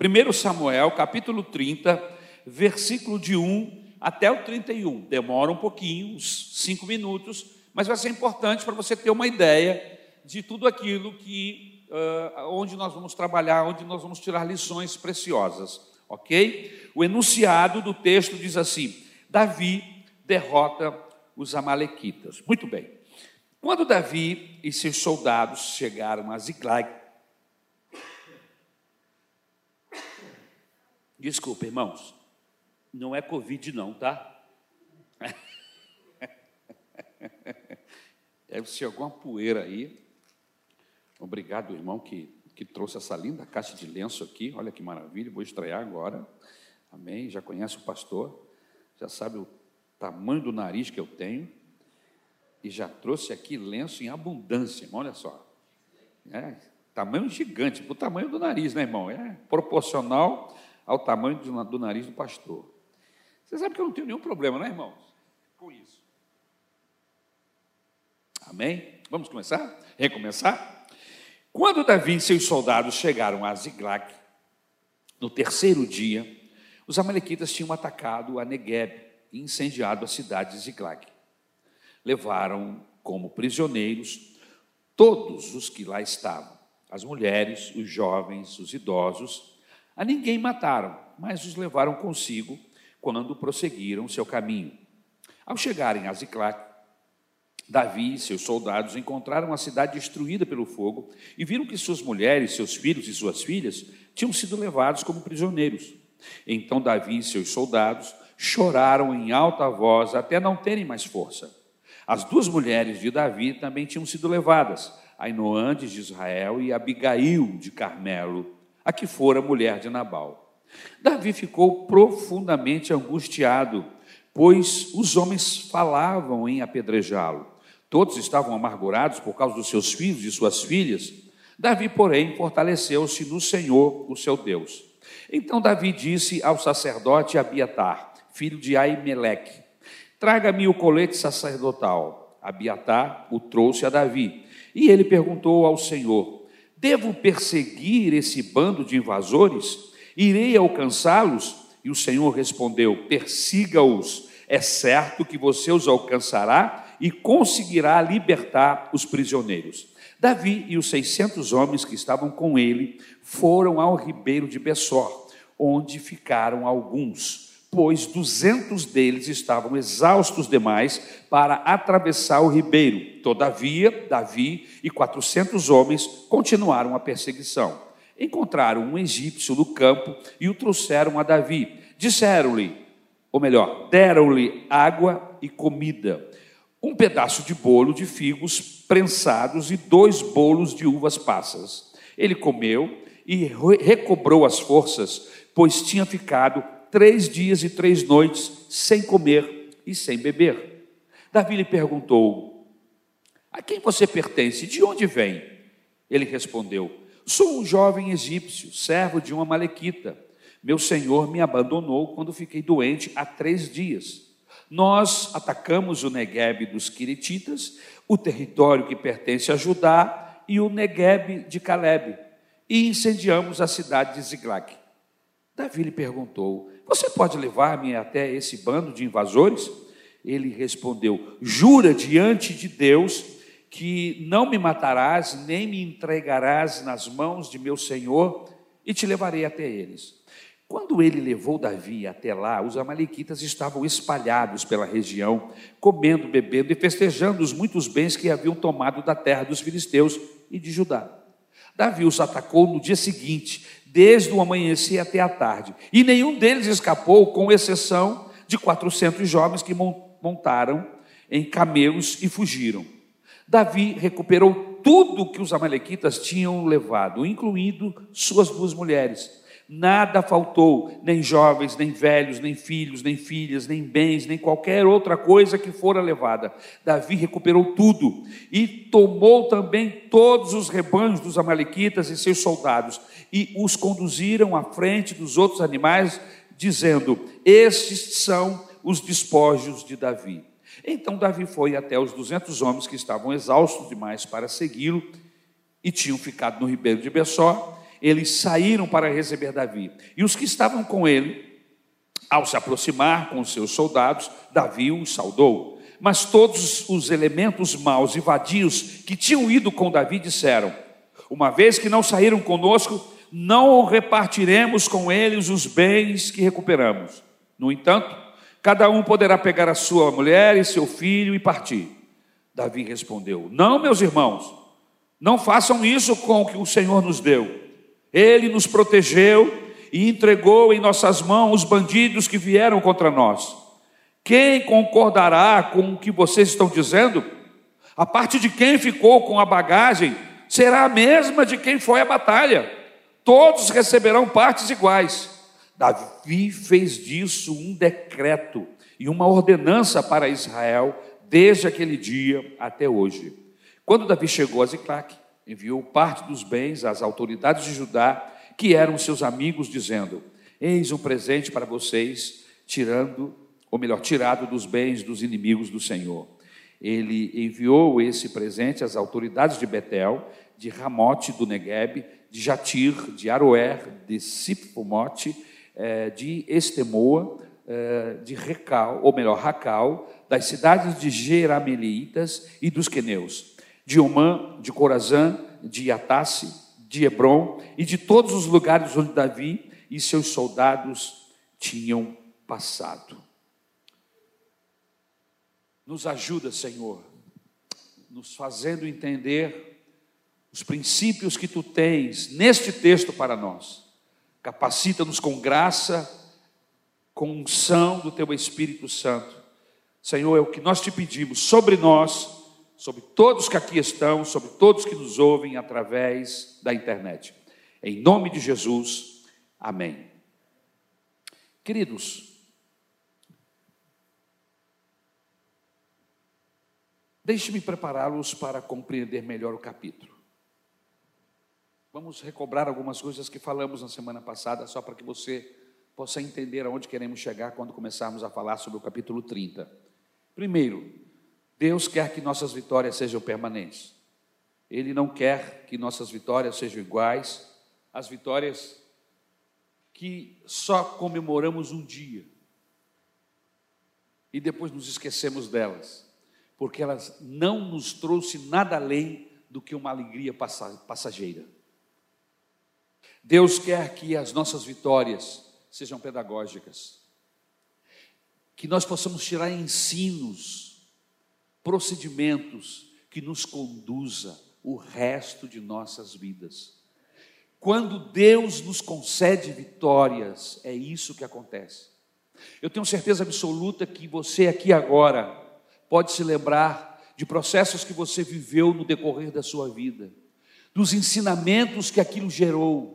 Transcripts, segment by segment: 1 Samuel, capítulo 30, versículo de 1 até o 31. Demora um pouquinho, uns 5 minutos, mas vai ser importante para você ter uma ideia de tudo aquilo que, onde nós vamos trabalhar, onde nós vamos tirar lições preciosas, ok? O enunciado do texto diz assim: Davi derrota os amalequitas. Muito bem. Quando Davi e seus soldados chegaram a Ziclague, desculpa, irmãos, não é Covid não, tá? Deve ser alguma poeira aí. Obrigado, irmão, que trouxe essa linda caixa de lenço aqui. Olha que maravilha, vou estrear agora. Amém, já conhece o pastor, já sabe o tamanho do nariz que eu tenho. E já trouxe aqui lenço em abundância, irmão, olha só. É, tamanho gigante, o tamanho do nariz, né, irmão? É proporcional ao tamanho do nariz do pastor. Você sabe que eu não tenho nenhum problema, né, irmãos? Com isso. Amém? Vamos começar? Recomeçar? Quando Davi e seus soldados chegaram a Ziclague, no terceiro dia, os amalequitas tinham atacado a Neguebe e incendiado a cidade de Ziclague. Levaram como prisioneiros todos os que lá estavam, as mulheres, os jovens, os idosos. A ninguém mataram, mas os levaram consigo quando prosseguiram seu caminho. Ao chegarem a Ziclague, Davi e seus soldados encontraram a cidade destruída pelo fogo e viram que suas mulheres, seus filhos e suas filhas tinham sido levados como prisioneiros. Então Davi e seus soldados choraram em alta voz até não terem mais força. As duas mulheres de Davi também tinham sido levadas, Ainoã de Israel e Abigail de Carmelo, a que fora mulher de Nabal. Davi ficou profundamente angustiado, pois os homens falavam em apedrejá-lo. Todos estavam amargurados por causa dos seus filhos e suas filhas. Davi, porém, fortaleceu-se no Senhor, o seu Deus. Então Davi disse ao sacerdote Abiatar, filho de Aimelec: traga-me o colete sacerdotal. Abiatar o trouxe a Davi, e ele perguntou ao Senhor: devo perseguir esse bando de invasores? Irei alcançá-los? E o Senhor respondeu: persiga-os, é certo que você os alcançará e conseguirá libertar os prisioneiros. Davi e os 600 homens que estavam com ele foram ao ribeiro de Besor, onde ficaram alguns, pois 200 deles estavam exaustos demais para atravessar o ribeiro. Todavia, Davi e 400 homens continuaram a perseguição. Encontraram um egípcio no campo e o trouxeram a Davi. Deram-lhe água e comida, um pedaço de bolo de figos prensados e 2 bolos de uvas passas. Ele comeu e recobrou as forças, pois tinha ficado 3 dias e 3 noites sem comer e sem beber. Davi lhe perguntou: a quem você pertence? De onde vem? Ele respondeu: sou um jovem egípcio, servo de uma amalequita. Meu senhor me abandonou quando fiquei doente há 3 dias. Nós atacamos o Neguebe dos Queretitas, o território que pertence a Judá, e o Neguebe de Calebe, e incendiamos a cidade de Ziclague. Davi lhe perguntou: você pode levar-me até esse bando de invasores? Ele respondeu: jura diante de Deus que não me matarás, nem me entregarás nas mãos de meu senhor, e te levarei até eles. Quando ele levou Davi até lá, os amalequitas estavam espalhados pela região, comendo, bebendo e festejando os muitos bens que haviam tomado da terra dos filisteus e de Judá. Davi os atacou no dia seguinte, desde o amanhecer até a tarde, e nenhum deles escapou, com exceção de 400 jovens que montaram em camelos e fugiram. Davi recuperou tudo que os amalequitas tinham levado, incluindo suas 2 mulheres. Nada faltou, nem jovens, nem velhos, nem filhos, nem filhas, nem bens, nem qualquer outra coisa que fora levada. Davi recuperou tudo e tomou também todos os rebanhos dos amalequitas e seus soldados, e os conduziram à frente dos outros animais, dizendo: estes são os despojos de Davi. Então Davi foi até os 200 homens que estavam exaustos demais para segui-lo e tinham ficado no ribeiro de Bessó, eles saíram para receber Davi. E os que estavam com ele, ao se aproximar com os seus soldados, Davi os saudou. Mas todos os elementos maus e vadios que tinham ido com Davi disseram: uma vez que não saíram conosco, não repartiremos com eles os bens que recuperamos. No entanto, cada um poderá pegar a sua mulher e seu filho e partir. Davi respondeu: não, meus irmãos, não façam isso com o que o Senhor nos deu. Ele nos protegeu e entregou em nossas mãos os bandidos que vieram contra nós. Quem concordará com o que vocês estão dizendo? A parte de quem ficou com a bagagem será a mesma de quem foi à batalha. Todos receberão partes iguais. Davi fez disso um decreto e uma ordenança para Israel desde aquele dia até hoje. Quando Davi chegou a Ziclague, enviou parte dos bens às autoridades de Judá, que eram seus amigos, dizendo: eis um presente para vocês, tirado dos bens dos inimigos do Senhor. Ele enviou esse presente às autoridades de Betel, de Ramote do Neguebe, de Jatir, de Aroer, de Sipomote, de Estemoa, de Racal, das cidades de Jerameleitas e dos Queneus, de Humã, de Corazã, de Iatasse, de Hebron e de todos os lugares onde Davi e seus soldados tinham passado. Nos ajuda, Senhor, nos fazendo entender os princípios que Tu tens neste texto para nós. Capacita-nos com graça, com unção do Teu Espírito Santo. Senhor, é o que nós Te pedimos sobre nós, sobre todos que aqui estão, sobre todos que nos ouvem através da internet. Em nome de Jesus, amém. Queridos, deixe-me prepará-los para compreender melhor o capítulo. Vamos recobrar algumas coisas que falamos na semana passada, só para que você possa entender aonde queremos chegar quando começarmos a falar sobre o capítulo 30. Primeiro, Deus quer que nossas vitórias sejam permanentes. Ele não quer que nossas vitórias sejam iguais às vitórias que só comemoramos um dia e depois nos esquecemos delas, porque elas não nos trouxeram nada além do que uma alegria passageira. Deus quer que as nossas vitórias sejam pedagógicas, que nós possamos tirar ensinos, procedimentos que nos conduza o resto de nossas vidas. Quando Deus nos concede vitórias, é isso que acontece. Eu tenho certeza absoluta que você aqui agora pode se lembrar de processos que você viveu no decorrer da sua vida, dos ensinamentos que aquilo gerou.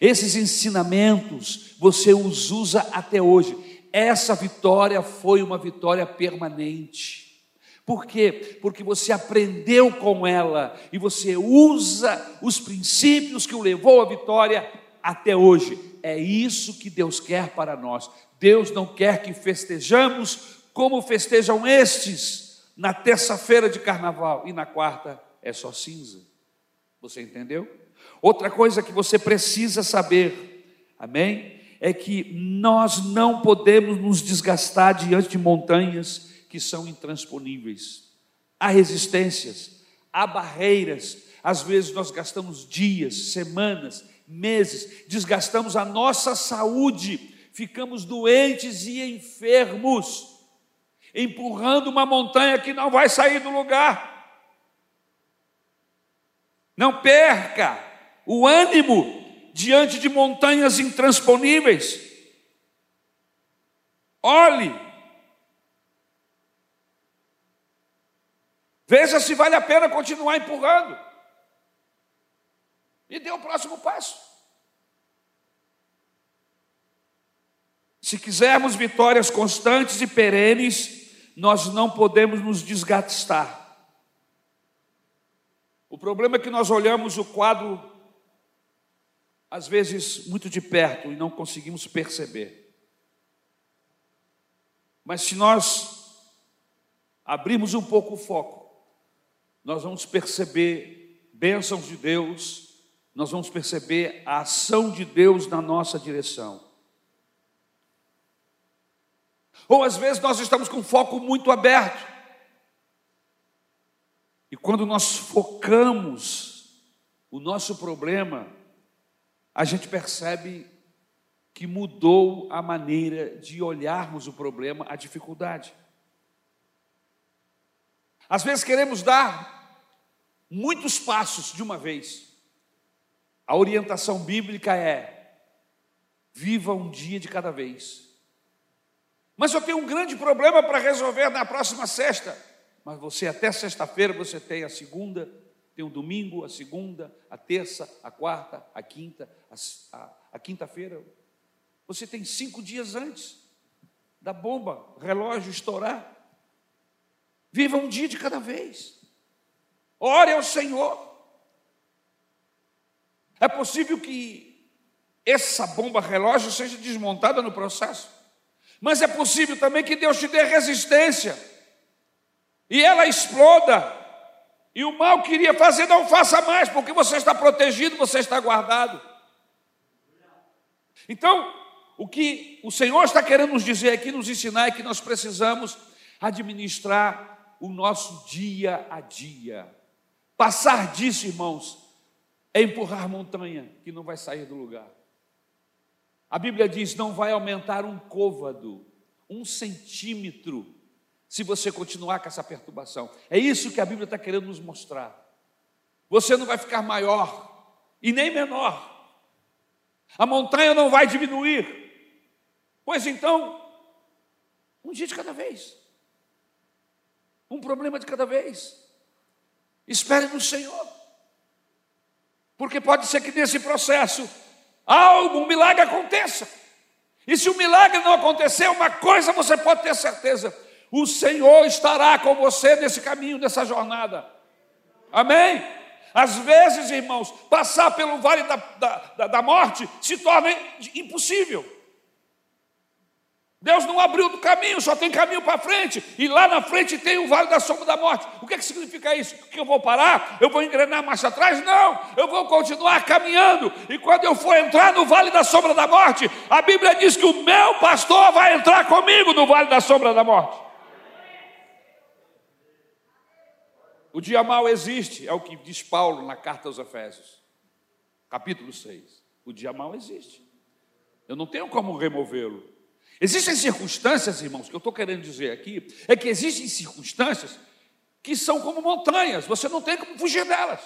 Esses ensinamentos você os usa até hoje. Essa vitória foi uma vitória permanente. Por quê? Porque você aprendeu com ela e você usa os princípios que o levou à vitória até hoje. É isso que Deus quer para nós. Deus não quer que festejamos como festejam estes na terça-feira de carnaval e na quarta é só cinza. Você entendeu? Outra coisa que você precisa saber, amém? É que nós não podemos nos desgastar diante de montanhas que são intransponíveis. Há resistências, há barreiras. Às vezes nós gastamos dias, semanas, meses, desgastamos a nossa saúde, ficamos doentes e enfermos, empurrando uma montanha que não vai sair do lugar. Não perca o ânimo diante de montanhas intransponíveis. Olhe, veja se vale a pena continuar empurrando e dê o próximo passo. Se quisermos vitórias constantes e perenes, nós não podemos nos desgastar. O problema é que nós olhamos o quadro, às vezes, muito de perto e não conseguimos perceber. Mas se nós abrirmos um pouco o foco, nós vamos perceber bênçãos de Deus nós vamos perceber a ação de Deus na nossa direção. Ou às vezes nós estamos com o foco muito aberto. E quando nós focamos o nosso problema, a gente percebe que mudou a maneira de olharmos o problema, a dificuldade. Às vezes queremos dar muitos passos de uma vez. A orientação bíblica é: viva um dia de cada vez. Mas eu tenho um grande problema para resolver na próxima sexta. Mas você até sexta-feira você tem a segunda, tem o domingo, a segunda, a terça, a quarta, a quinta, a quinta-feira. Você tem 5 dias antes da bomba, relógio estourar. Viva um dia de cada vez. Ore ao Senhor. É possível que essa bomba relógio seja desmontada no processo, mas é possível também que Deus te dê resistência e ela exploda, e o mal queria fazer, não faça mais, porque você está protegido, você está guardado. Então, o que o Senhor está querendo nos dizer aqui, nos ensinar, é que nós precisamos administrar o nosso dia a dia. Passar disso, irmãos, é empurrar montanha que não vai sair do lugar. A Bíblia diz: não vai aumentar um côvado, um centímetro, se você continuar com essa perturbação. É isso que a Bíblia está querendo nos mostrar. Você não vai ficar maior e nem menor. A montanha não vai diminuir. Pois então, um dia de cada vez. Um problema de cada vez. Espere no Senhor. Porque pode ser que nesse processo algo, um milagre aconteça. E se o milagre não acontecer, uma coisa você pode ter certeza: o Senhor estará com você nesse caminho, nessa jornada. Amém? Às vezes, irmãos, passar pelo vale da morte se torna impossível. Deus não abriu do caminho, só tem caminho para frente. E lá na frente tem o vale da sombra da morte. O que é que significa isso? Que eu vou parar? Eu vou engrenar a marcha atrás? Não, eu vou continuar caminhando. E quando eu for entrar no vale da sombra da morte, a Bíblia diz que o meu pastor vai entrar comigo no vale da sombra da morte. O dia mau existe, é o que diz Paulo na carta aos Efésios, capítulo 6. O dia mau existe. Eu não tenho como removê-lo. Existem circunstâncias, irmãos, que eu estou querendo dizer aqui, é que existem circunstâncias que são como montanhas, você não tem como fugir delas.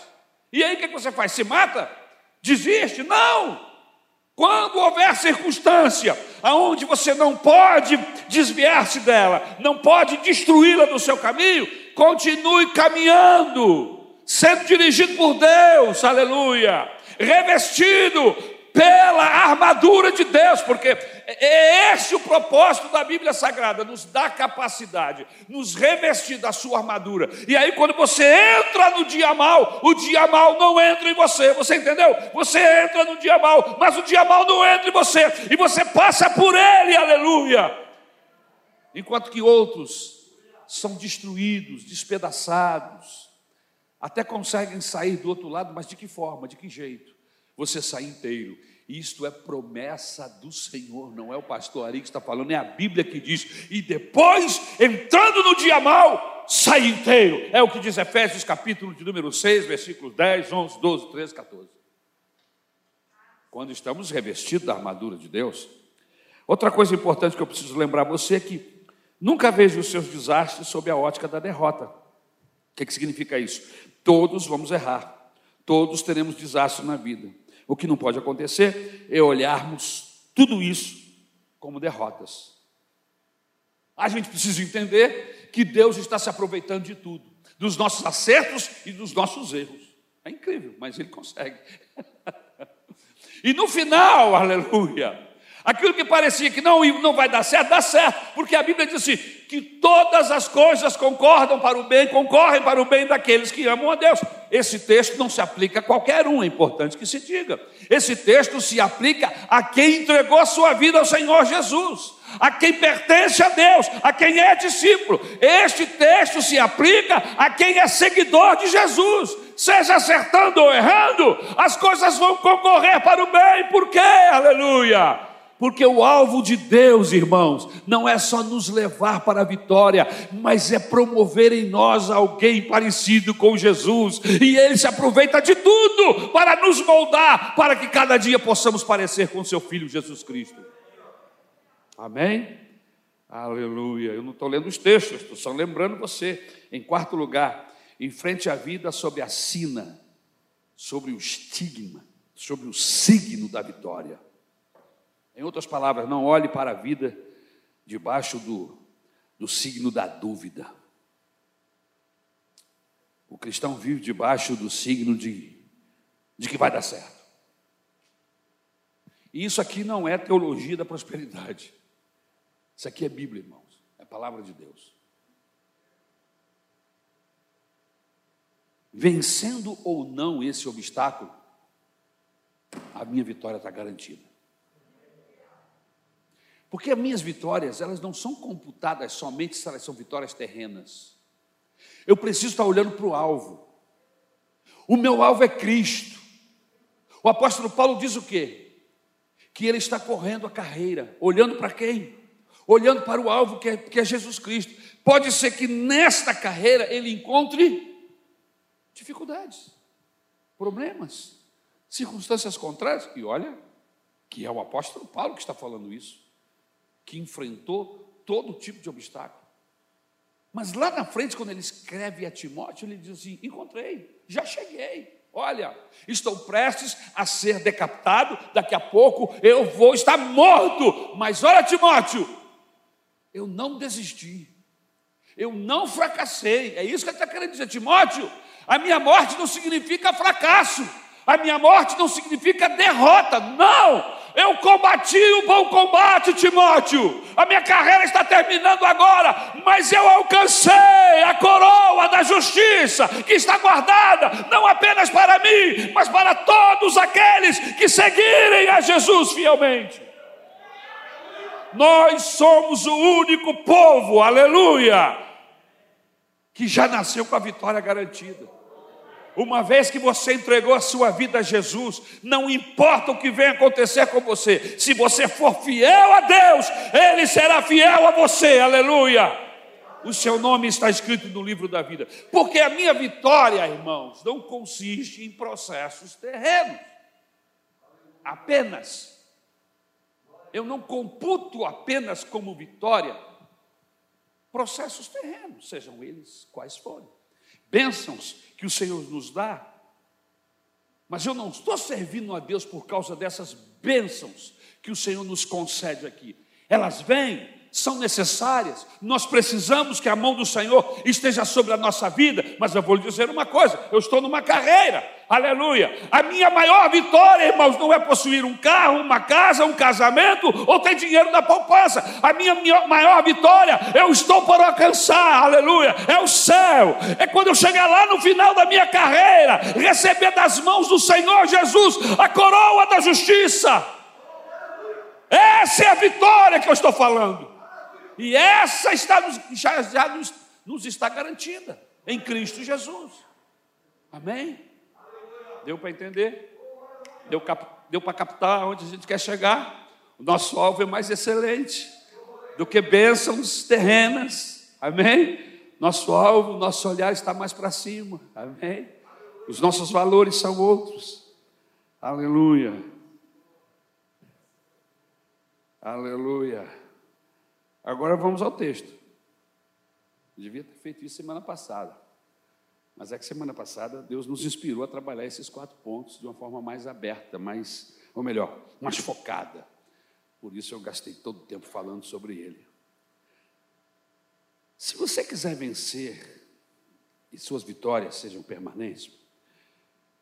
E aí o que você faz? Se mata? Desiste? Não! Quando houver circunstância aonde você não pode desviar-se dela, não pode destruí-la do seu caminho, continue caminhando, sendo dirigido por Deus, aleluia, revestido pela armadura de Deus, porque é esse o propósito da Bíblia Sagrada, nos dá capacidade, nos revestir da sua armadura. E aí quando você entra no dia mal, o dia mal não entra em você, você entendeu? Você entra no dia mal, mas o dia mal não entra em você, e você passa por ele, aleluia. Enquanto que outros são destruídos, despedaçados, até conseguem sair do outro lado, mas de que forma, de que jeito? Você sai inteiro. Isto é promessa do Senhor, não é o pastor Ari que está falando, é a Bíblia que diz. E depois, entrando no dia mau, sai inteiro. É o que diz Efésios, capítulo de número 6, versículos 10, 11, 12, 13, 14. Quando estamos revestidos da armadura de Deus. Outra coisa importante que eu preciso lembrar você é que nunca veja os seus desastres sob a ótica da derrota. O que significa isso? Todos vamos errar, todos teremos desastre na vida. O que não pode acontecer é olharmos tudo isso como derrotas. A gente precisa entender que Deus está se aproveitando de tudo, dos nossos acertos e dos nossos erros. É incrível, mas Ele consegue. E no final, aleluia, aquilo que parecia que não vai dar certo, dá certo, porque a Bíblia diz assim, que todas as coisas concordam para o bem, concorrem para o bem daqueles que amam a Deus. Esse texto não se aplica a qualquer um, é importante que se diga. Esse texto se aplica a quem entregou a sua vida ao Senhor Jesus, a quem pertence a Deus, a quem é discípulo. Este texto se aplica a quem é seguidor de Jesus. seja acertando ou errando, as coisas vão concorrer para o bem. Por quê? Aleluia! Porque o alvo de Deus, irmãos, não é só nos levar para a vitória, mas é promover em nós alguém parecido com Jesus. E Ele se aproveita de tudo para nos moldar, para que cada dia possamos parecer com Seu Filho Jesus Cristo. Amém? Aleluia. Eu não estou lendo os textos, estou só lembrando você. Em quarto lugar, enfrente a vida sobre a sina, sobre o estigma, sobre o signo da vitória. Em outras palavras, não olhe para a vida debaixo do signo da dúvida. O cristão vive debaixo do signo de que vai dar certo. E isso aqui não é teologia da prosperidade. Isso aqui é Bíblia, irmãos. É a palavra de Deus. Vencendo ou não esse obstáculo, a minha vitória está garantida. Porque as minhas vitórias, elas não são computadas somente se elas são vitórias terrenas. Eu preciso estar olhando para o alvo. O meu alvo é Cristo. O apóstolo Paulo diz o quê? Que ele está correndo a carreira. Olhando para quem? Olhando para o alvo que é Jesus Cristo. Pode ser que nesta carreira ele encontre dificuldades, problemas, circunstâncias contrárias. E olha, que é o apóstolo Paulo que está falando isso, que enfrentou todo tipo de obstáculo. Mas lá na frente, quando ele escreve a Timóteo, ele diz assim: encontrei, já cheguei, olha, estou prestes a ser decapitado, daqui a pouco eu vou estar morto, mas olha, Timóteo, eu não desisti, eu não fracassei. É isso que ele está querendo dizer: Timóteo, a minha morte não significa fracasso, a minha morte não significa derrota, não! Eu combati o bom combate, Timóteo. A minha carreira está terminando agora, mas eu alcancei a coroa da justiça que está guardada, não apenas para mim, mas para todos aqueles que seguirem a Jesus fielmente. Nós somos o único povo, aleluia, que já nasceu com a vitória garantida. Uma vez que você entregou a sua vida a Jesus, não importa o que venha acontecer com você, se você for fiel a Deus, Ele será fiel a você, aleluia. O seu nome está escrito no livro da vida. Porque a minha vitória, irmãos, não consiste em processos terrenos apenas. Eu não computo apenas como vitória processos terrenos, sejam eles quais forem. Bênçãos que o Senhor nos dá, mas eu não estou servindo a Deus por causa dessas bênçãos que o Senhor nos concede aqui. Elas vêm, são necessárias, nós precisamos que a mão do Senhor esteja sobre a nossa vida, mas eu vou lhe dizer uma coisa: eu estou numa carreira, aleluia. A minha maior vitória, irmãos, não é possuir um carro, uma casa, um casamento, ou ter dinheiro na poupança. A minha maior vitória, eu estou para alcançar, aleluia, é o céu. É quando eu chegar lá no final da minha carreira, receber das mãos do Senhor Jesus a coroa da justiça. Essa é a vitória que eu estou falando. E essa está já nos está garantida em Cristo Jesus. Amém? Deu para entender? Deu para captar onde a gente quer chegar? O nosso alvo é mais excelente do que bênçãos terrenas. Amém? Nosso alvo, nosso olhar está mais para cima. Amém? Os nossos valores são outros. Aleluia. Aleluia. Agora vamos ao texto. Eu devia ter feito isso semana passada, mas é que semana passada Deus nos inspirou a trabalhar esses 4 pontos de uma forma mais aberta, mais focada. Por isso eu gastei todo o tempo falando sobre ele. Se você quiser vencer e suas vitórias sejam permanentes,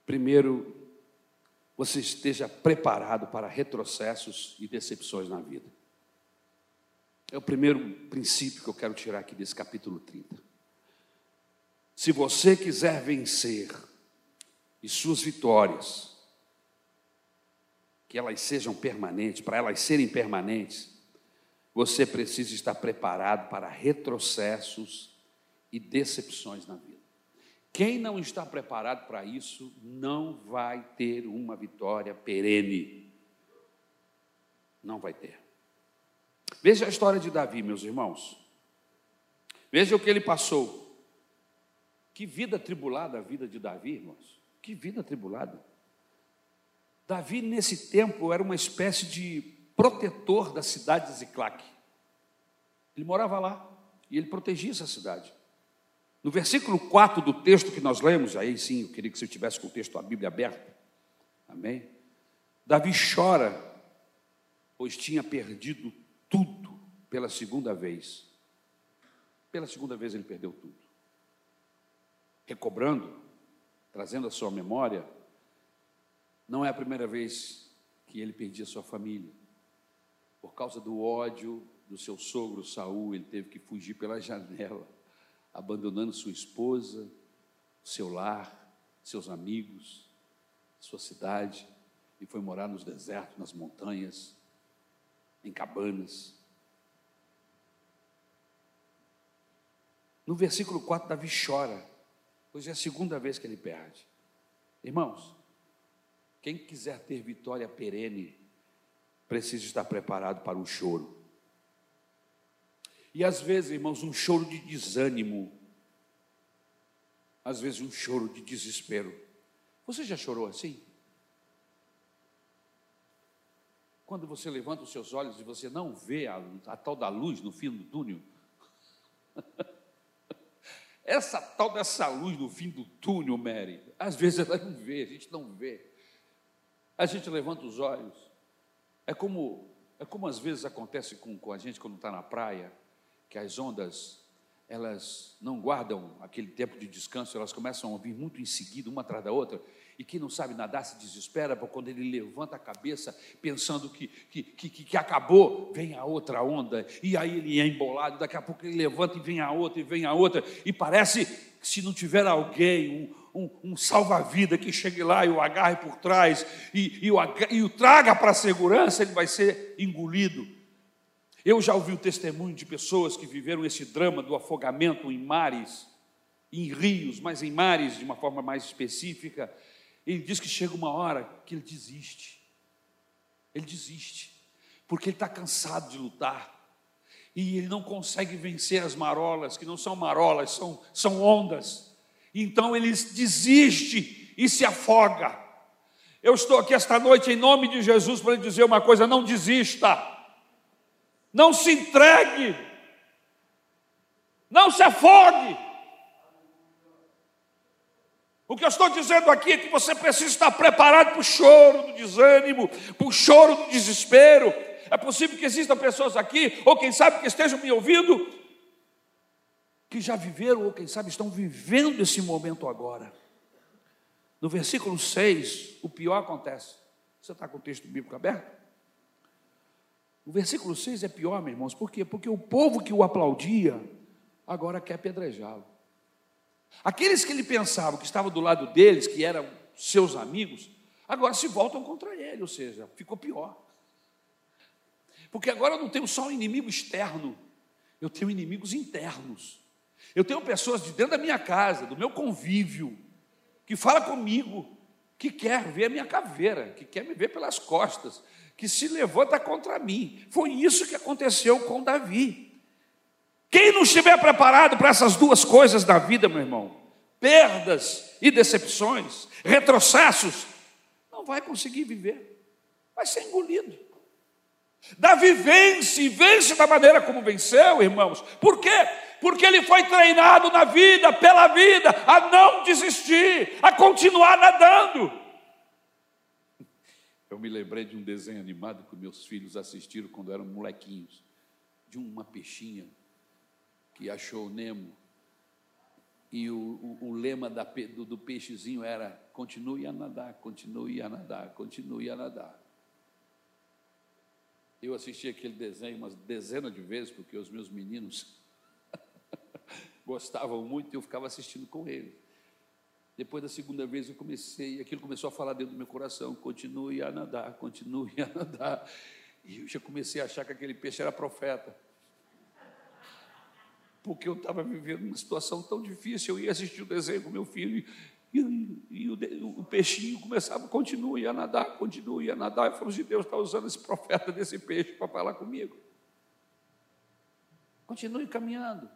primeiro, você esteja preparado para retrocessos e decepções na vida. É o primeiro princípio que eu quero tirar aqui desse capítulo 30. Se você quiser vencer e suas vitórias, que elas sejam permanentes, para elas serem permanentes, você precisa estar preparado para retrocessos e decepções na vida. Quem não está preparado para isso não vai ter uma vitória perene. Não vai ter. Veja a história de Davi, meus irmãos. Veja o que ele passou. Que vida atribulada a vida de Davi, irmãos. Que vida atribulada. Davi, nesse tempo, era uma espécie de protetor da cidade de Ziclague. Ele morava lá e ele protegia essa cidade. No versículo 4 do texto que nós lemos, aí sim, eu queria que você tivesse com o texto, a Bíblia aberta, amém? Davi chora, pois tinha perdido tudo pela segunda vez. Pela segunda vez ele perdeu tudo. Recobrando, trazendo a sua memória, não é a primeira vez que ele perdia a sua família. Por causa do ódio do seu sogro Saul, ele teve que fugir pela janela, abandonando sua esposa, seu lar, seus amigos, sua cidade, e foi morar nos desertos, nas montanhas, em cabanas. No versículo 4, Davi chora, pois é a segunda vez que ele perde. Irmãos, quem quiser ter vitória perene, precisa estar preparado para o choro. E às vezes, irmãos, um choro de desânimo, às vezes um choro de desespero. Você já chorou assim? Quando você levanta os seus olhos e você não vê a tal da luz no fim do túnel? Essa tal dessa luz no fim do túnel, Mary, às vezes ela não vê, a gente não vê. A gente levanta os olhos, é como às vezes acontece com a gente quando está na praia, que as ondas, elas não guardam aquele tempo de descanso, elas começam a vir muito em seguida, uma atrás da outra, e quem não sabe nadar se desespera, porque quando ele levanta a cabeça, pensando que acabou, vem a outra onda, e aí ele é embolado, daqui a pouco ele levanta e vem a outra, e parece que se não tiver alguém, um salva-vida que chegue lá e o agarre por trás, e o traga para a segurança, ele vai ser engolido. Eu já ouvi o testemunho de pessoas que viveram esse drama do afogamento em mares, em rios, mas em mares de uma forma mais específica. Ele diz que chega uma hora que ele desiste. Ele desiste, porque ele está cansado de lutar. E ele não consegue vencer as marolas, que não são marolas, são ondas. Então ele desiste e se afoga. Eu estou aqui esta noite em nome de Jesus para lhe dizer uma coisa: não desista. Não se entregue, não se afogue. O que eu estou dizendo aqui é que você precisa estar preparado para o choro do desânimo, para o choro do desespero. É possível que existam pessoas aqui, ou quem sabe que estejam me ouvindo, que já viveram, ou quem sabe estão vivendo esse momento agora. No versículo 6, o pior acontece. Você está com o texto bíblico aberto? O versículo 6 é pior, meus irmãos. Por quê? Porque o povo que o aplaudia agora quer apedrejá-lo. Aqueles que ele pensava que estavam do lado deles, que eram seus amigos, agora se voltam contra ele, ou seja, ficou pior. Porque agora eu não tenho só um inimigo externo, eu tenho inimigos internos. Eu tenho pessoas de dentro da minha casa, do meu convívio, que fala comigo, que quer ver a minha caveira, que quer me ver pelas costas, que se levanta contra mim. Foi isso que aconteceu com Davi. Quem não estiver preparado para essas duas coisas da vida, meu irmão, perdas e decepções, retrocessos, não vai conseguir viver, vai ser engolido. Davi vence da maneira como venceu, irmãos. Por quê? Porque ele foi treinado na vida, pela vida, a não desistir, a continuar nadando. Eu me lembrei de um desenho animado que meus filhos assistiram quando eram molequinhos, de uma peixinha que achou o Nemo, e o lema do peixezinho era: continue a nadar, continue a nadar, continue a nadar. Eu assisti aquele desenho umas dezenas de vezes, porque os meus meninos gostavam muito e eu ficava assistindo com eles. Depois da segunda vez eu comecei, aquilo começou a falar dentro do meu coração: continue a nadar, continue a nadar. E eu já comecei a achar que aquele peixe era profeta. porque eu estava vivendo uma situação tão difícil, eu ia assistir o desenho com meu filho, e o peixinho começava, continua a nadar, e falou assim, Deus está usando esse profeta desse peixe para falar comigo. Continue caminhando,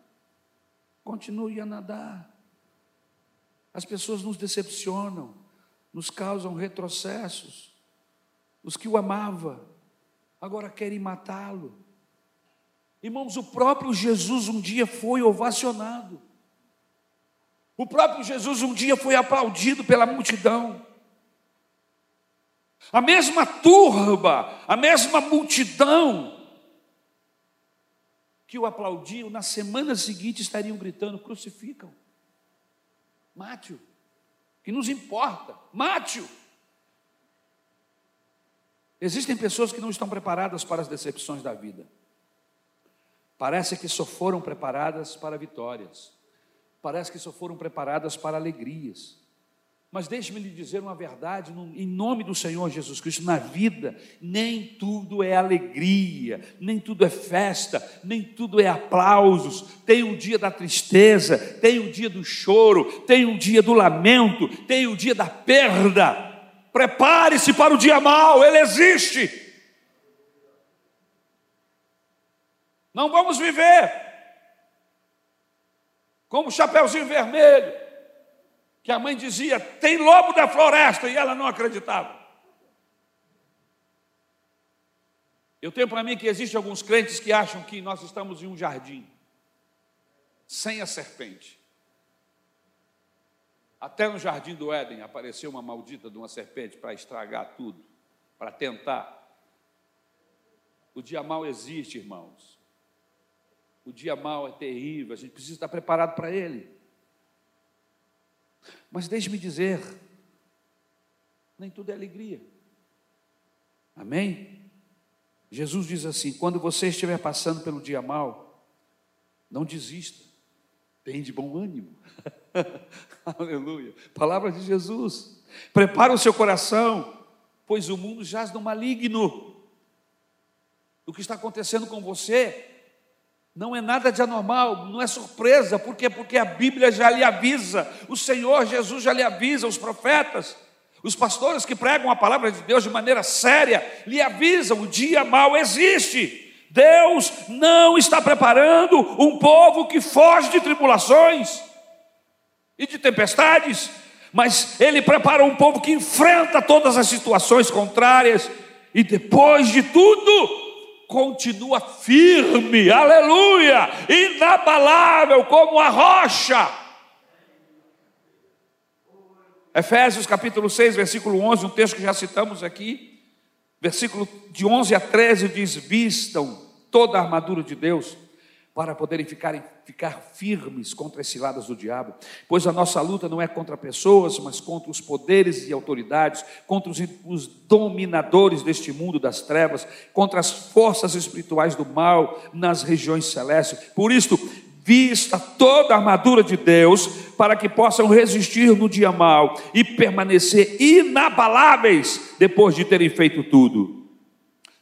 continue a nadar. As pessoas nos decepcionam, nos causam retrocessos. Os que o amavam agora querem matá-lo. Irmãos, o próprio Jesus um dia foi ovacionado. O próprio Jesus um dia foi aplaudido pela multidão. A mesma turba, a mesma multidão que o aplaudiam, na semana seguinte estariam gritando, crucificam, mate-o, que nos importa, mate-o. Existem pessoas que não estão preparadas para as decepções da vida. Parece que só foram preparadas para vitórias, parece que só foram preparadas para alegrias. Mas deixe-me lhe dizer uma verdade, em nome do Senhor Jesus Cristo, na vida, nem tudo é alegria, nem tudo é festa, nem tudo é aplausos. Tem o dia da tristeza, tem o dia do choro, tem o dia do lamento, tem o dia da perda. Prepare-se para o dia mau, ele existe. Não vamos viver como o Chapeuzinho Vermelho, que a mãe dizia, tem lobo da floresta, e ela não acreditava. Eu tenho para mim que existem alguns crentes que acham que nós estamos em um jardim, sem a serpente. Até no jardim do Éden apareceu uma maldita de uma serpente para estragar tudo, para tentar. O dia mau existe, irmãos. O dia mau é terrível, a gente precisa estar preparado para ele. Mas deixe-me dizer, nem tudo é alegria. Amém? Jesus diz assim, quando você estiver passando pelo dia mau, não desista, tem de bom ânimo. Aleluia. Palavra de Jesus. Prepara o seu coração, pois o mundo jaz no maligno. O que está acontecendo com você não é nada de anormal, não é surpresa. Por quê? Porque a Bíblia já lhe avisa, o Senhor Jesus já lhe avisa, os profetas, os pastores que pregam a palavra de Deus de maneira séria, lhe avisam, o dia mau existe. Deus não está preparando um povo que foge de tribulações e de tempestades, mas Ele prepara um povo que enfrenta todas as situações contrárias e depois de tudo continua firme, aleluia, inabalável como a rocha. Efésios capítulo 6, versículo 11, um texto que já citamos aqui, versículo de 11 a 13, diz, vistam toda a armadura de Deus, para poderem ficar firmes contra as ciladas do diabo, pois a nossa luta não é contra pessoas, mas contra os poderes e autoridades, contra os dominadores deste mundo das trevas, contra as forças espirituais do mal nas regiões celestes. Por isto, vista toda a armadura de Deus, para que possam resistir no dia mal e permanecer inabaláveis depois de terem feito tudo.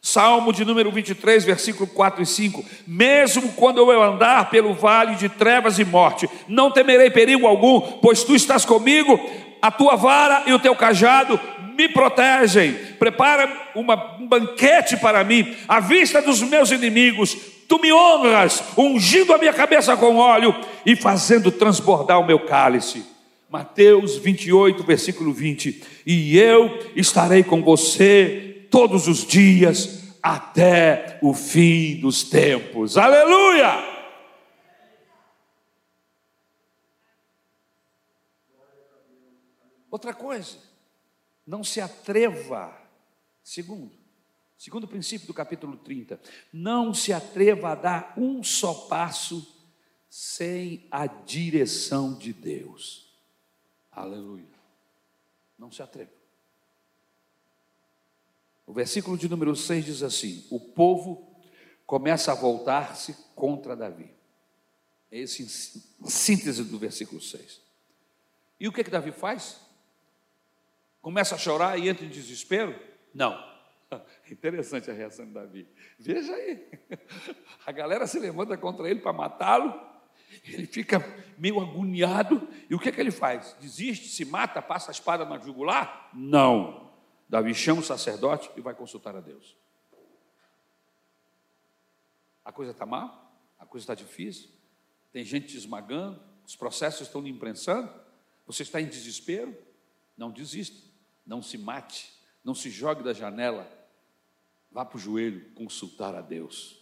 Salmo de número 23, versículo 4 e 5, mesmo quando eu andar pelo vale de trevas e morte, não temerei perigo algum, pois tu estás comigo, a tua vara e o teu cajado me protegem. Prepara um banquete para mim, à vista dos meus inimigos, tu me honras, ungindo a minha cabeça com óleo e fazendo transbordar o meu cálice. Mateus 28, versículo 20, e eu estarei com você todos os dias, até o fim dos tempos. Aleluia! Outra coisa, não se atreva, segundo princípio do capítulo 30, não se atreva a dar um só passo sem a direção de Deus. Aleluia! Não se atreva. O versículo de número 6 diz assim, o povo começa a voltar-se contra Davi. É esse a síntese do versículo 6. E o que Davi faz? Começa a chorar e entra em desespero? Não. É interessante a reação de Davi. Veja aí, a galera se levanta contra ele para matá-lo Ele fica meio agoniado. E o que é que ele faz? Desiste, se mata, passa a espada na jugular? Não. Davi chama o sacerdote e vai consultar a Deus. A coisa está má? A coisa está difícil? Tem gente te esmagando? Os processos estão lhe imprensando? Você está em desespero? Não desista. Não se mate. Não se jogue da janela. Vá para o joelho consultar a Deus.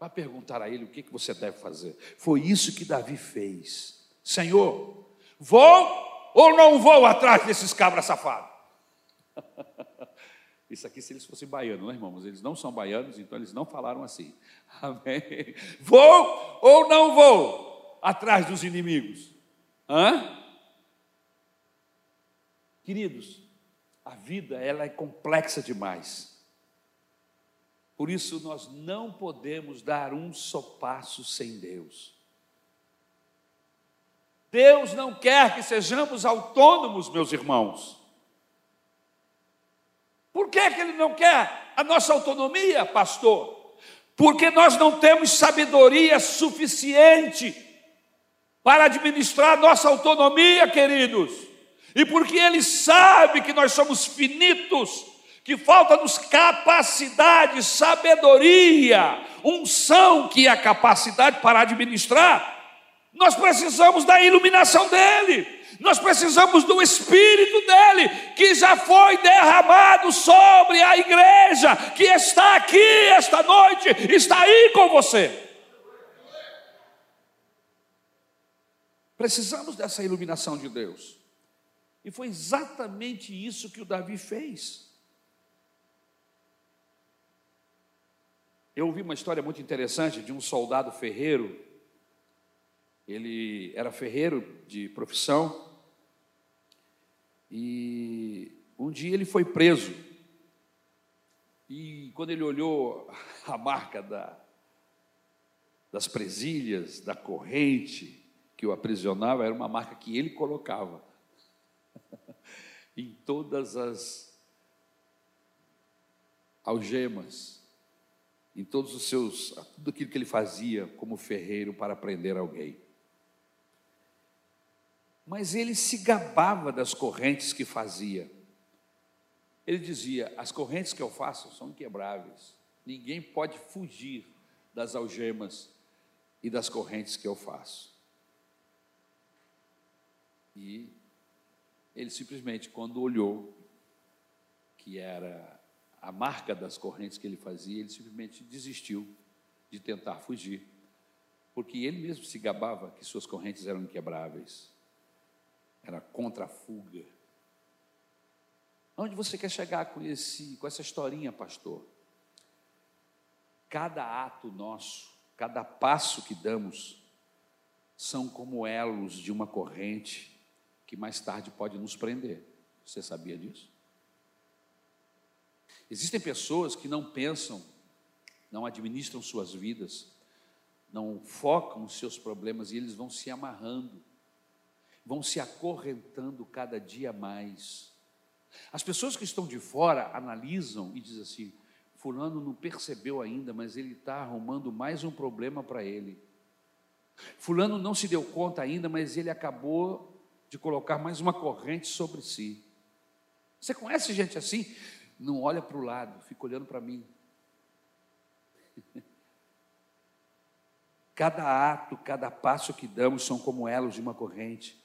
Vá perguntar a Ele o que você deve fazer. Foi isso que Davi fez. Senhor, vou ou não vou atrás desses cabras safados? Isso aqui se eles fossem baianos, né, irmãos? Eles não são baianos, então eles não falaram assim. Amém? Vou ou não vou atrás dos inimigos? Hã? Queridos, a vida ela é complexa demais. Por isso nós não podemos dar um só passo sem Deus. Deus não quer que sejamos autônomos, meus irmãos. Por que que Ele não quer a nossa autonomia, pastor? Porque nós não temos sabedoria suficiente para administrar nossa autonomia, queridos. E porque Ele sabe que nós somos finitos, que falta-nos capacidade, sabedoria, unção, que é a capacidade para administrar, nós precisamos da iluminação dEle. Nós precisamos do Espírito dEle, que já foi derramado sobre a igreja, que está aqui esta noite, está aí com você. Precisamos dessa iluminação de Deus. E foi exatamente isso que o Davi fez. Eu ouvi uma história muito interessante de um soldado ferreiro. Ele era ferreiro de profissão e um dia ele foi preso. E quando ele olhou a marca das presilhas, da corrente que o aprisionava, era uma marca que ele colocava em todas as algemas, em todos os seus, tudo aquilo que ele fazia como ferreiro para prender alguém. Mas ele se gabava das correntes que fazia. Ele dizia, as correntes que eu faço são inquebráveis. Ninguém pode fugir das algemas e das correntes que eu faço. E ele simplesmente, quando olhou, que era a marca das correntes que ele fazia, ele simplesmente desistiu de tentar fugir, porque ele mesmo se gabava que suas correntes eram inquebráveis. Era contra a fuga. Onde você quer chegar com essa historinha, pastor? Cada ato nosso, cada passo que damos, são como elos de uma corrente que mais tarde pode nos prender. Você sabia disso? Existem pessoas que não pensam, não administram suas vidas, não focam os seus problemas e eles vão se amarrando, vão se acorrentando cada dia mais. As pessoas que estão de fora analisam e dizem assim, fulano não percebeu ainda, mas ele está arrumando mais um problema para ele. Fulano não se deu conta ainda, mas ele acabou de colocar mais uma corrente sobre si. Você conhece gente assim? Não olha para o lado, fica olhando para mim. Cada ato, cada passo que damos são como elos de uma corrente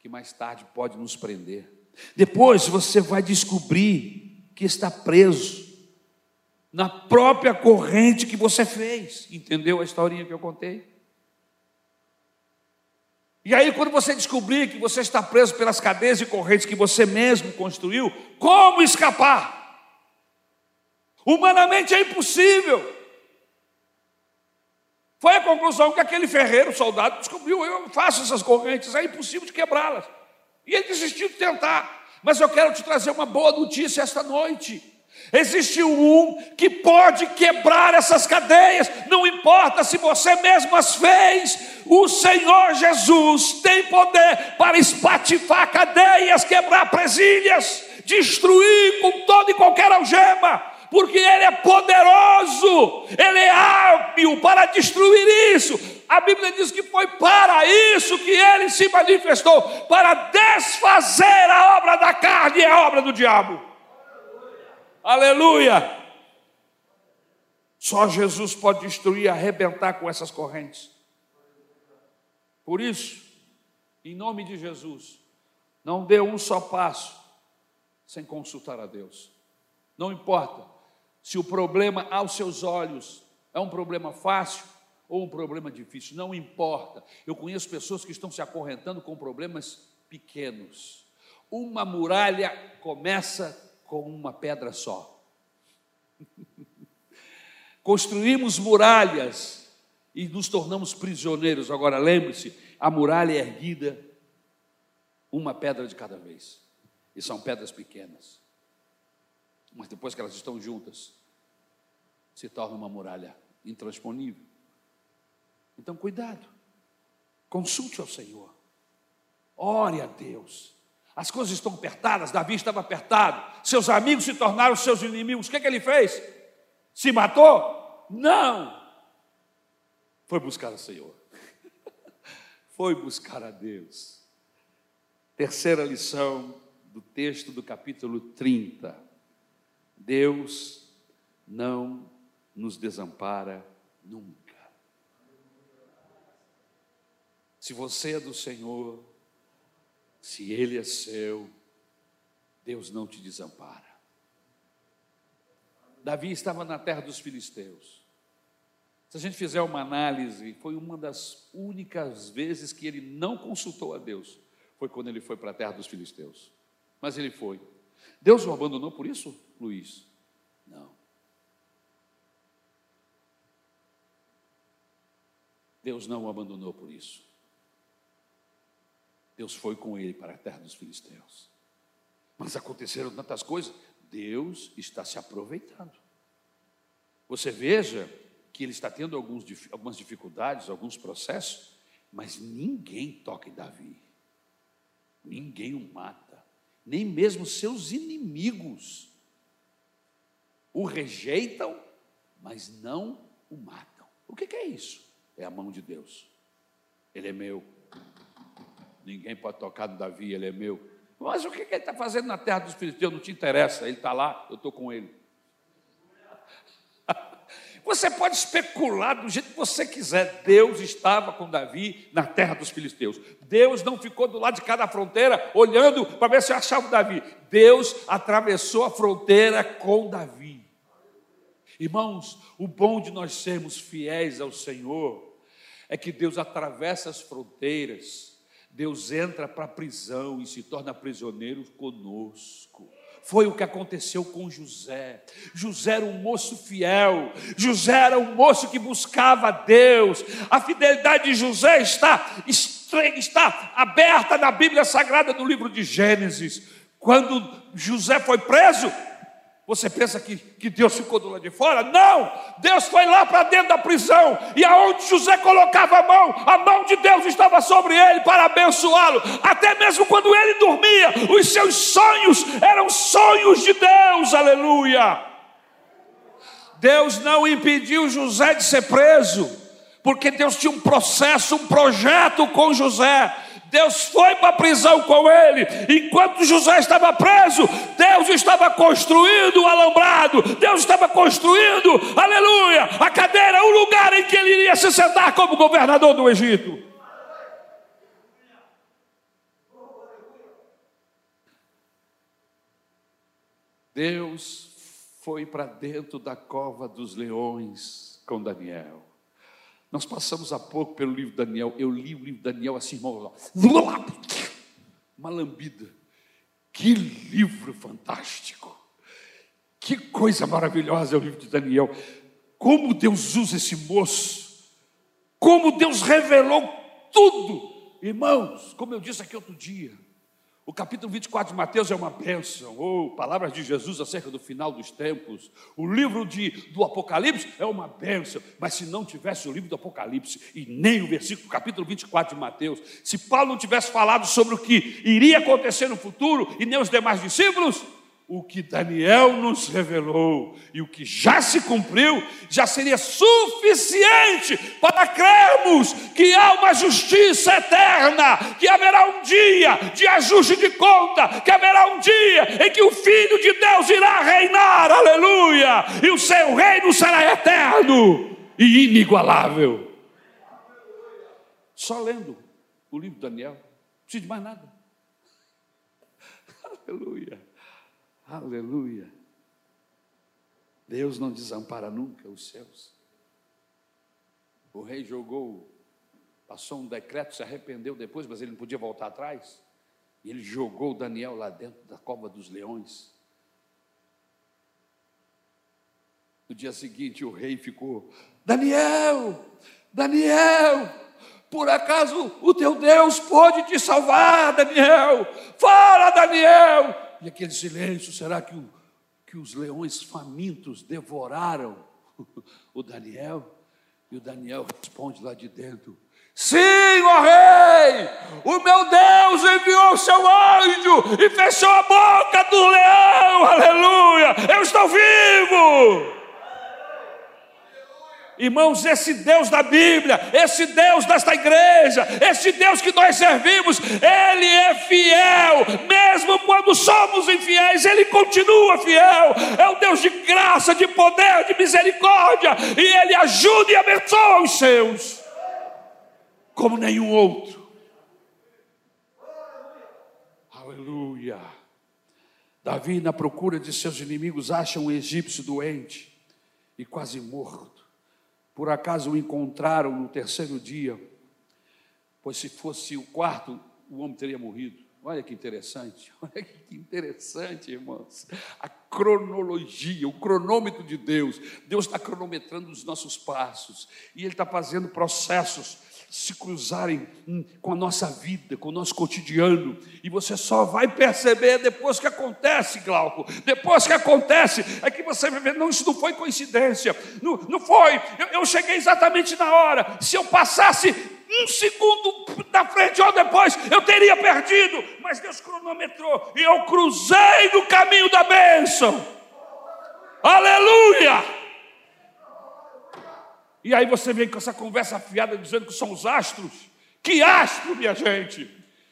que mais tarde pode nos prender. Depois você vai descobrir que está preso na própria corrente que você fez. Entendeu a historinha que eu contei? E aí, quando você descobrir que você está preso pelas cadeias e correntes que você mesmo construiu, como escapar? Humanamente é impossível. Foi a conclusão que aquele ferreiro, soldado, descobriu. Eu faço essas correntes, é impossível de quebrá-las. E ele desistiu de tentar. Mas eu quero te trazer uma boa notícia esta noite. Existe um que pode quebrar essas cadeias. Não importa se você mesmo as fez. O Senhor Jesus tem poder para espatifar cadeias, quebrar presilhas, destruir com toda e qualquer algema. Porque Ele é poderoso, Ele é hábil para destruir isso. A Bíblia diz que foi para isso que ele se manifestou, para desfazer a obra da carne e a obra do diabo. Aleluia! Aleluia. Só Jesus pode destruir, arrebentar com essas correntes. Por isso, em nome de Jesus, não dê um só passo sem consultar a Deus. Não importa se o problema aos seus olhos é um problema fácil ou um problema difícil, não importa. Eu conheço pessoas que estão se acorrentando com problemas pequenos. Uma muralha começa com uma pedra só. Construímos muralhas e nos tornamos prisioneiros. Agora, lembre-se, a muralha é erguida uma pedra de cada vez. E são pedras pequenas. Mas depois que elas estão juntas, se torna uma muralha intransponível. Então, cuidado. Consulte ao Senhor. Ore a Deus. As coisas estão apertadas. Davi estava apertado. Seus amigos se tornaram seus inimigos. O que é que ele fez? Se matou? Não. Foi buscar o Senhor. Foi buscar a Deus. Terceira lição do texto do capítulo 30. Deus não nos desampara nunca. Se você é do Senhor, se Ele é seu, Deus não te desampara. Davi estava na terra dos filisteus. Se a gente fizer uma análise, foi uma das únicas vezes que ele não consultou a Deus. Foi quando ele foi para a terra dos filisteus. Mas ele foi. Deus o abandonou por isso, Luiz? Não. Deus não o abandonou por isso. Deus foi com ele para a terra dos filisteus. Mas aconteceram tantas coisas. Deus está se aproveitando. Você veja que ele está tendo algumas dificuldades, alguns processos, mas ninguém toca em Davi. Ninguém o mata. Nem mesmo seus inimigos o rejeitam, mas não o matam. O que é isso? É a mão de Deus. Ele é meu. Ninguém pode tocar no Davi, ele é meu. Mas o que ele está fazendo na terra dos filisteus? Não te interessa, ele está lá, eu estou com ele. Você pode especular do jeito que você quiser. Deus estava com Davi na terra dos filisteus. Deus não ficou do lado de cada fronteira olhando para ver se eu achava o Davi. Deus atravessou a fronteira com Davi. Irmãos, o bom de nós sermos fiéis ao Senhor é que Deus atravessa as fronteiras. Deus entra para a prisão e se torna prisioneiro conosco. Foi o que aconteceu com José. José era um moço fiel. José era um moço que buscava a Deus. A fidelidade de José está aberta na Bíblia Sagrada do livro de Gênesis. Quando José foi preso, você pensa que Deus ficou do lado de fora? Não! Deus foi lá para dentro da prisão. E aonde José colocava a mão de Deus estava sobre ele para abençoá-lo. Até mesmo quando ele dormia, os seus sonhos eram sonhos de Deus. Aleluia! Deus não impediu José de ser preso, porque Deus tinha um processo, um projeto com José. Deus foi para a prisão com ele. Enquanto José estava preso, Deus estava construindo o alambrado. Deus estava construindo, aleluia, a cadeira, o lugar em que ele iria se sentar como governador do Egito. Deus foi para dentro da cova dos leões com Daniel. Nós passamos há pouco pelo livro de Daniel. Eu li o livro de Daniel assim, irmão. Uma lambida. Que livro fantástico. Que coisa maravilhosa é o livro de Daniel. Como Deus usa esse moço. Como Deus revelou tudo. Irmãos, como eu disse aqui outro dia, o capítulo 24 de Mateus é uma bênção. Palavras de Jesus acerca do final dos tempos. O livro do Apocalipse é uma bênção. Mas se não tivesse o livro do Apocalipse e nem o versículo, capítulo 24 de Mateus, se Paulo não tivesse falado sobre o que iria acontecer no futuro e nem os demais discípulos, o que Daniel nos revelou e o que já se cumpriu, já seria suficiente para crermos que há uma justiça eterna, que haverá um dia de ajuste de conta, que haverá um dia em que o Filho de Deus irá reinar, aleluia, e o seu reino será eterno e inigualável. Só lendo o livro de Daniel, não precisa de mais nada. Aleluia. Aleluia. Deus não desampara nunca os seus. O rei jogou, passou um decreto, se arrependeu depois, mas ele não podia voltar atrás. E ele jogou Daniel lá dentro da cova dos leões. No dia seguinte o rei ficou: Daniel, Daniel, por acaso o teu Deus pode te salvar, Daniel? Fala, Daniel! E aquele silêncio, será que os leões famintos devoraram o Daniel? E o Daniel responde lá de dentro: sim, ó rei, o meu Deus enviou o seu anjo e fechou a boca do leão, aleluia, eu estou vivo. Irmãos, esse Deus da Bíblia, esse Deus desta igreja, esse Deus que nós servimos, Ele é fiel. Mesmo quando somos infiéis, Ele continua fiel. É um Deus de graça, de poder, de misericórdia. E Ele ajuda e abençoa os seus, como nenhum outro. Aleluia. Davi, na procura de seus inimigos, acha um egípcio doente e quase morto. Por acaso o encontraram no terceiro dia, pois se fosse o quarto, o homem teria morrido. Olha que interessante, irmãos. A cronologia, o cronômetro de Deus. Deus está cronometrando os nossos passos e Ele está fazendo processos se cruzarem com a nossa vida, com o nosso cotidiano, e você só vai perceber depois que acontece, Glauco, depois que acontece, é que você vai ver, não, isso não foi coincidência, não foi, eu cheguei exatamente na hora, se eu passasse um segundo da frente ou depois, eu teria perdido, mas Deus cronometrou, e eu cruzei no caminho da bênção, aleluia! E aí você vem com essa conversa afiada dizendo que são os astros. Que astro, minha gente?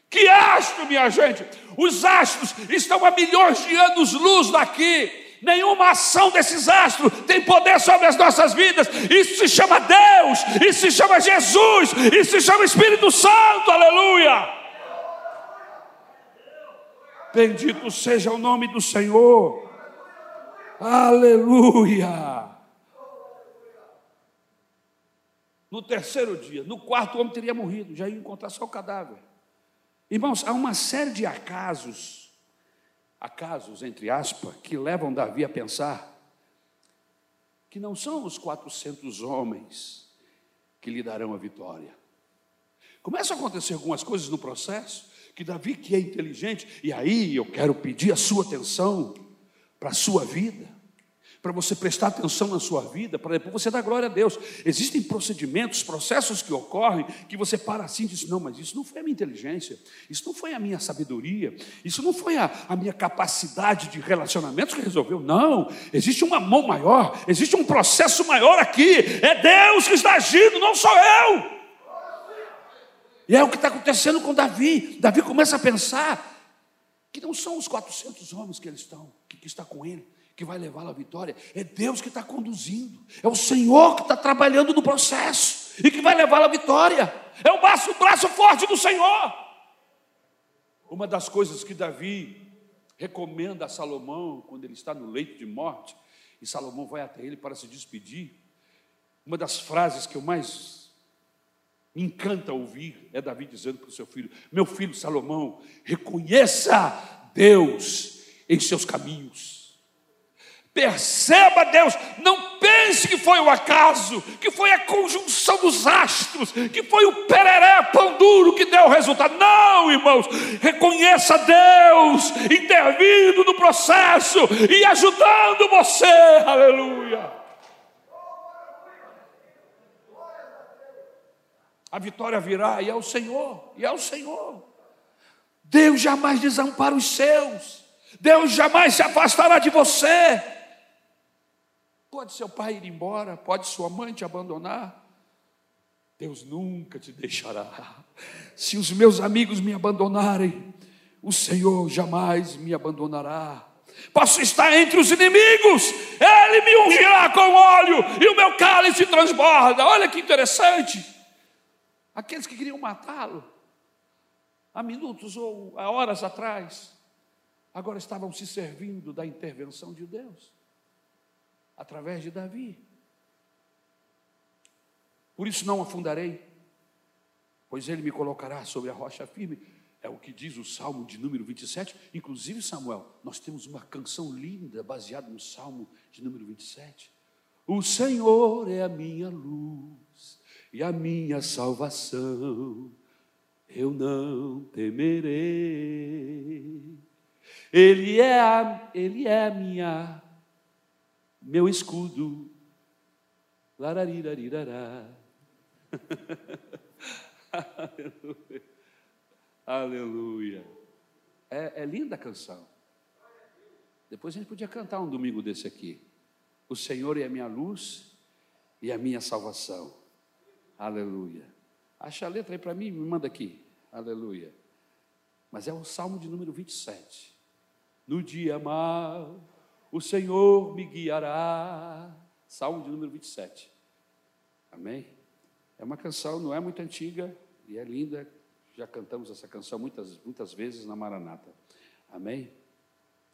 Que astro, minha gente? Os astros estão a milhões de anos-luz daqui. Nenhuma ação desses astros tem poder sobre as nossas vidas. Isso se chama Deus, isso se chama Jesus, isso se chama Espírito Santo, aleluia! Bendito seja o nome do Senhor. Aleluia! No terceiro dia, no quarto, o homem teria morrido, já ia encontrar só o cadáver. Irmãos, há uma série de acasos, entre aspas, que levam Davi a pensar que não são os 400 homens que lhe darão a vitória. Começam a acontecer algumas coisas no processo, que Davi, que é inteligente, e aí eu quero pedir a sua atenção para a sua vida, para você prestar atenção na sua vida, para depois você dar glória a Deus. Existem procedimentos, processos que ocorrem, que você para assim e diz: não, mas isso não foi a minha inteligência, isso não foi a minha sabedoria, isso não foi a minha capacidade de relacionamentos que resolveu, não. Existe uma mão maior, existe um processo maior aqui, é Deus que está agindo, não sou eu. E é o que está acontecendo com Davi. Davi começa a pensar que não são os 400 homens que eles estão, que está com ele, que vai levá-lo à vitória. É Deus que está conduzindo, é o Senhor que está trabalhando no processo e que vai levá-lo à vitória. É o braço forte do Senhor. Uma das coisas que Davi recomenda a Salomão quando ele está no leito de morte e Salomão vai até ele para se despedir, uma das frases que eu mais me encanta ouvir é Davi dizendo para o seu filho: meu filho Salomão, reconheça Deus em seus caminhos. Perceba Deus, não pense que foi o acaso, que foi a conjunção dos astros, que foi o pereré, pão duro que deu o resultado. Não, irmãos, reconheça Deus intervindo no processo e ajudando você, aleluia. A vitória virá, e é o Senhor, e é o Senhor. Deus jamais desampara os seus. Deus jamais se afastará de você. Pode seu pai ir embora, pode sua mãe te abandonar, Deus nunca te deixará. Se os meus amigos me abandonarem, o Senhor jamais me abandonará. Posso estar entre os inimigos, Ele me ungirá com óleo e o meu cálice transborda. Olha que interessante. Aqueles que queriam matá-lo há minutos ou há horas atrás, agora estavam se servindo da intervenção de Deus através de Davi. Por isso não afundarei, pois ele me colocará sobre a rocha firme. É o que diz o Salmo de número 27. Inclusive, Samuel, nós temos uma canção linda baseada no Salmo de número 27. O Senhor é a minha luz e a minha salvação, eu não temerei. Ele é meu escudo. Lararirarirará. Aleluia. Aleluia. É linda a canção. Depois a gente podia cantar um domingo desse aqui. O Senhor é a minha luz e a minha salvação. Aleluia. Acha a letra aí para mim, me manda aqui. Aleluia. Mas é o Salmo de número 27. No dia mau, o Senhor me guiará. Salmo de número 27. Amém? É uma canção, não é muito antiga, e é linda. Já cantamos essa canção muitas vezes na Maranata. Amém?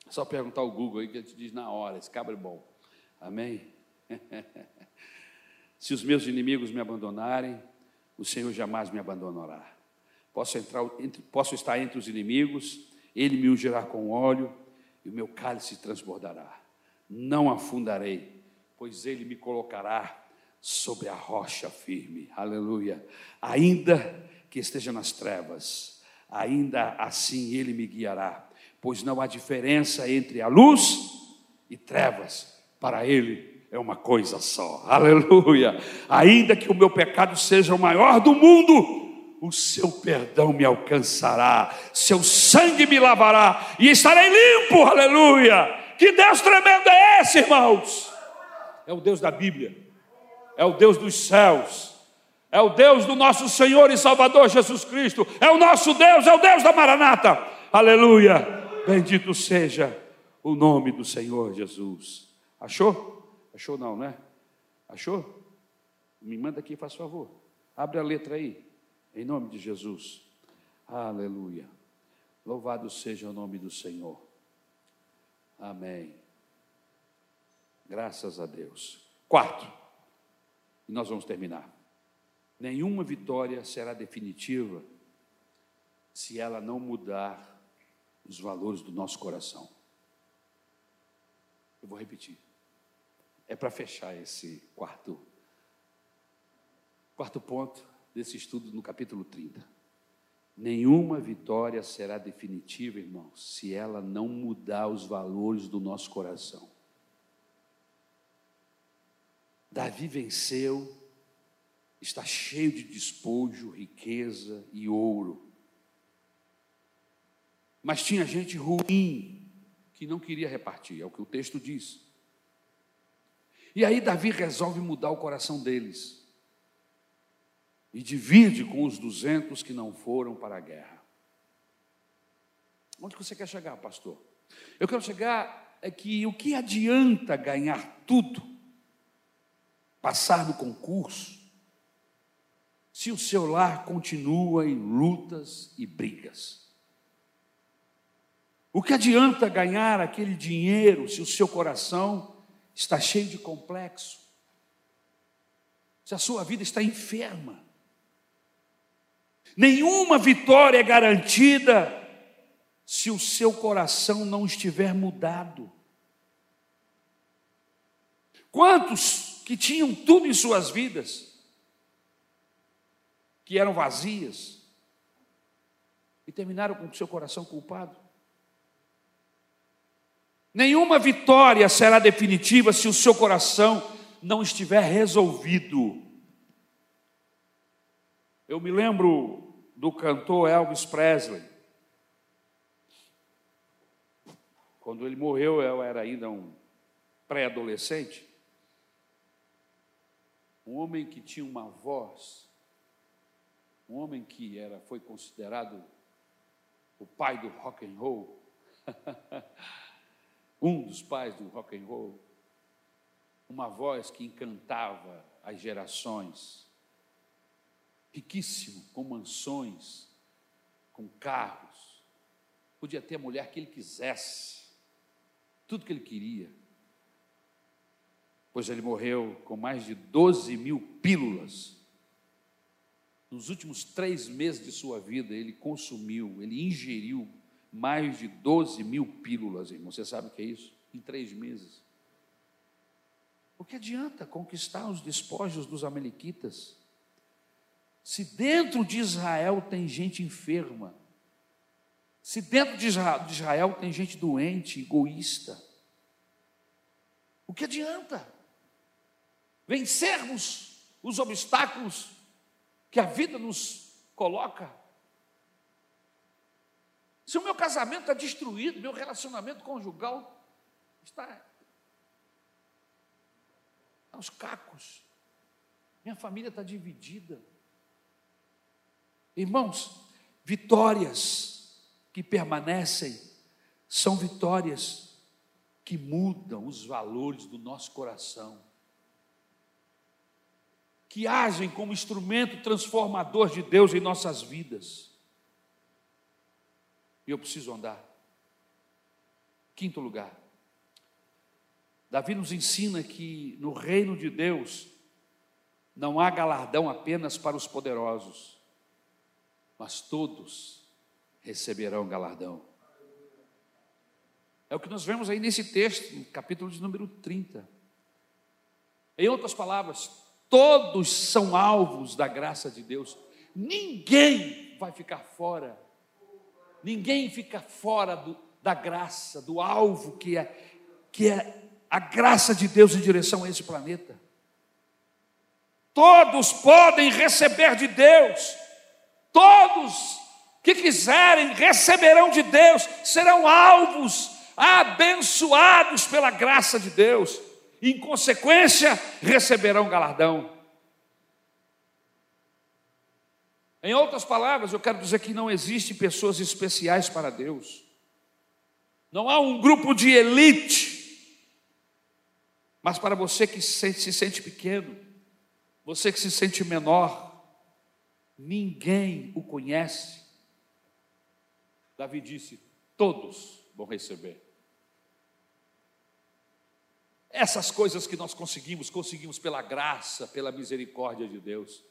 É só perguntar ao Google aí que ele te diz na hora, esse cabra é bom. Amém? Se os meus inimigos me abandonarem, o Senhor jamais me abandonará. Posso estar entre os inimigos, Ele me ungirá com óleo e o meu cálice transbordará. Não afundarei, pois Ele me colocará sobre a rocha firme. Aleluia. Ainda que esteja nas trevas, ainda assim Ele me guiará, pois não há diferença entre a luz e trevas, para Ele é uma coisa só. Aleluia. Ainda que o meu pecado seja o maior do mundo, o seu perdão me alcançará, seu sangue me lavará e estarei limpo. Aleluia. Que Deus tremendo é esse, irmãos? É o Deus da Bíblia, é o Deus dos céus, é o Deus do nosso Senhor e Salvador Jesus Cristo, é o nosso Deus, é o Deus da Maranata. Aleluia. Bendito seja o nome do Senhor Jesus. Achou? Achou não, né? Achou? Me manda aqui, faz favor. Abre a letra aí, em nome de Jesus. Aleluia. Louvado seja o nome do Senhor. Amém. Graças a Deus. 4. E nós vamos terminar. Nenhuma vitória será definitiva se ela não mudar os valores do nosso coração. Eu vou repetir. É para fechar esse quarto ponto desse estudo no capítulo 30. Nenhuma vitória será definitiva, irmãos, se ela não mudar os valores do nosso coração. Davi venceu. Está cheio de despojo, riqueza e ouro. Mas tinha gente ruim que não queria repartir, é o que o texto diz. E aí Davi resolve mudar o coração deles e divide com os 200 que não foram para a guerra. Onde você quer chegar, pastor? Eu quero chegar é que o que adianta ganhar tudo, passar no concurso, se o seu lar continua em lutas e brigas? O que adianta ganhar aquele dinheiro se o seu coração está cheio de complexo? Se a sua vida está enferma? Nenhuma vitória é garantida se o seu coração não estiver mudado. Quantos que tinham tudo em suas vidas, que eram vazias, e terminaram com o seu coração culpado? Nenhuma vitória será definitiva se o seu coração não estiver resolvido. Eu me lembro do cantor Elvis Presley. Quando ele morreu, eu era ainda um pré-adolescente. Um homem que tinha uma voz, um homem que foi considerado o pai do rock and roll, um dos pais do rock and roll, uma voz que encantava as gerações, riquíssimo, com mansões, com carros, podia ter a mulher que ele quisesse, tudo que ele queria, pois ele morreu com mais de 12.000 pílulas. Nos últimos 3 meses de sua vida, ele consumiu, ele ingeriu mais de 12.000 pílulas, irmão. Você sabe o que é isso? Em 3 meses. O que adianta conquistar os despojos dos amalequitas? Se dentro de Israel tem gente enferma, se dentro de Israel tem gente doente, egoísta, o que adianta vencermos os obstáculos que a vida nos coloca? Se o meu casamento está destruído, meu relacionamento conjugal está aos cacos, minha família está dividida. Irmãos, vitórias que permanecem são vitórias que mudam os valores do nosso coração, que agem como instrumento transformador de Deus em nossas vidas. E eu preciso andar. Quinto lugar, Davi nos ensina que no reino de Deus não há galardão apenas para os poderosos, mas todos receberão galardão. É o que nós vemos aí nesse texto, no capítulo de número 30. Em outras palavras, todos são alvos da graça de Deus. Ninguém vai ficar fora. Ninguém fica fora da graça, do alvo que é a graça de Deus em direção a esse planeta. Todos podem receber de Deus. Todos que quiserem receberão de Deus, serão alvos, abençoados pela graça de Deus, e, em consequência, receberão galardão. Em outras palavras, eu quero dizer que não existe pessoas especiais para Deus. Não há um grupo de elite. Mas para você que se sente pequeno, você que se sente menor, ninguém o conhece. Davi disse: todos vão receber. Essas coisas que nós conseguimos pela graça, pela misericórdia de Deus.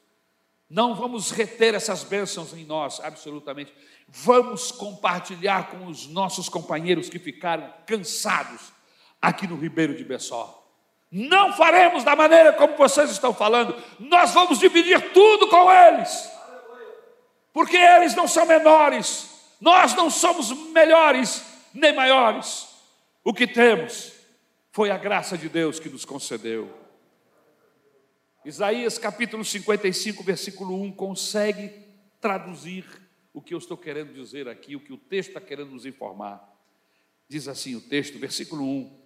Não vamos reter essas bênçãos em nós, absolutamente. Vamos compartilhar com os nossos companheiros que ficaram cansados aqui no Ribeiro de Bessó. Não faremos da maneira como vocês estão falando. Nós vamos dividir tudo com eles. Porque eles não são menores. Nós não somos melhores nem maiores. O que temos foi a graça de Deus que nos concedeu. Isaías capítulo 55, versículo 1, consegue traduzir o que eu estou querendo dizer aqui, o que o texto está querendo nos informar. Diz assim o texto, versículo 1: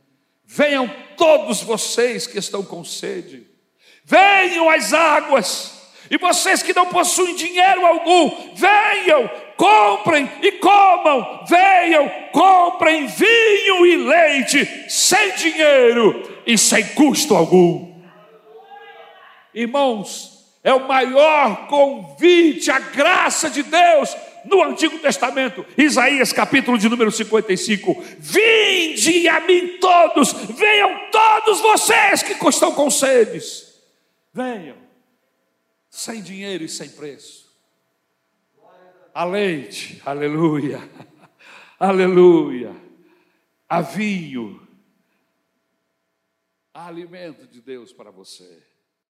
venham todos vocês que estão com sede, venham às águas, e vocês que não possuem dinheiro algum, venham, comprem e comam, venham, comprem vinho e leite, sem dinheiro e sem custo algum. Irmãos, é o maior convite à graça de Deus no Antigo Testamento. Isaías capítulo de número 55: vinde a mim todos, venham todos vocês que estão com sedes, venham, sem dinheiro e sem preço, a leite, aleluia, aleluia, a vinho, a alimento de Deus para você.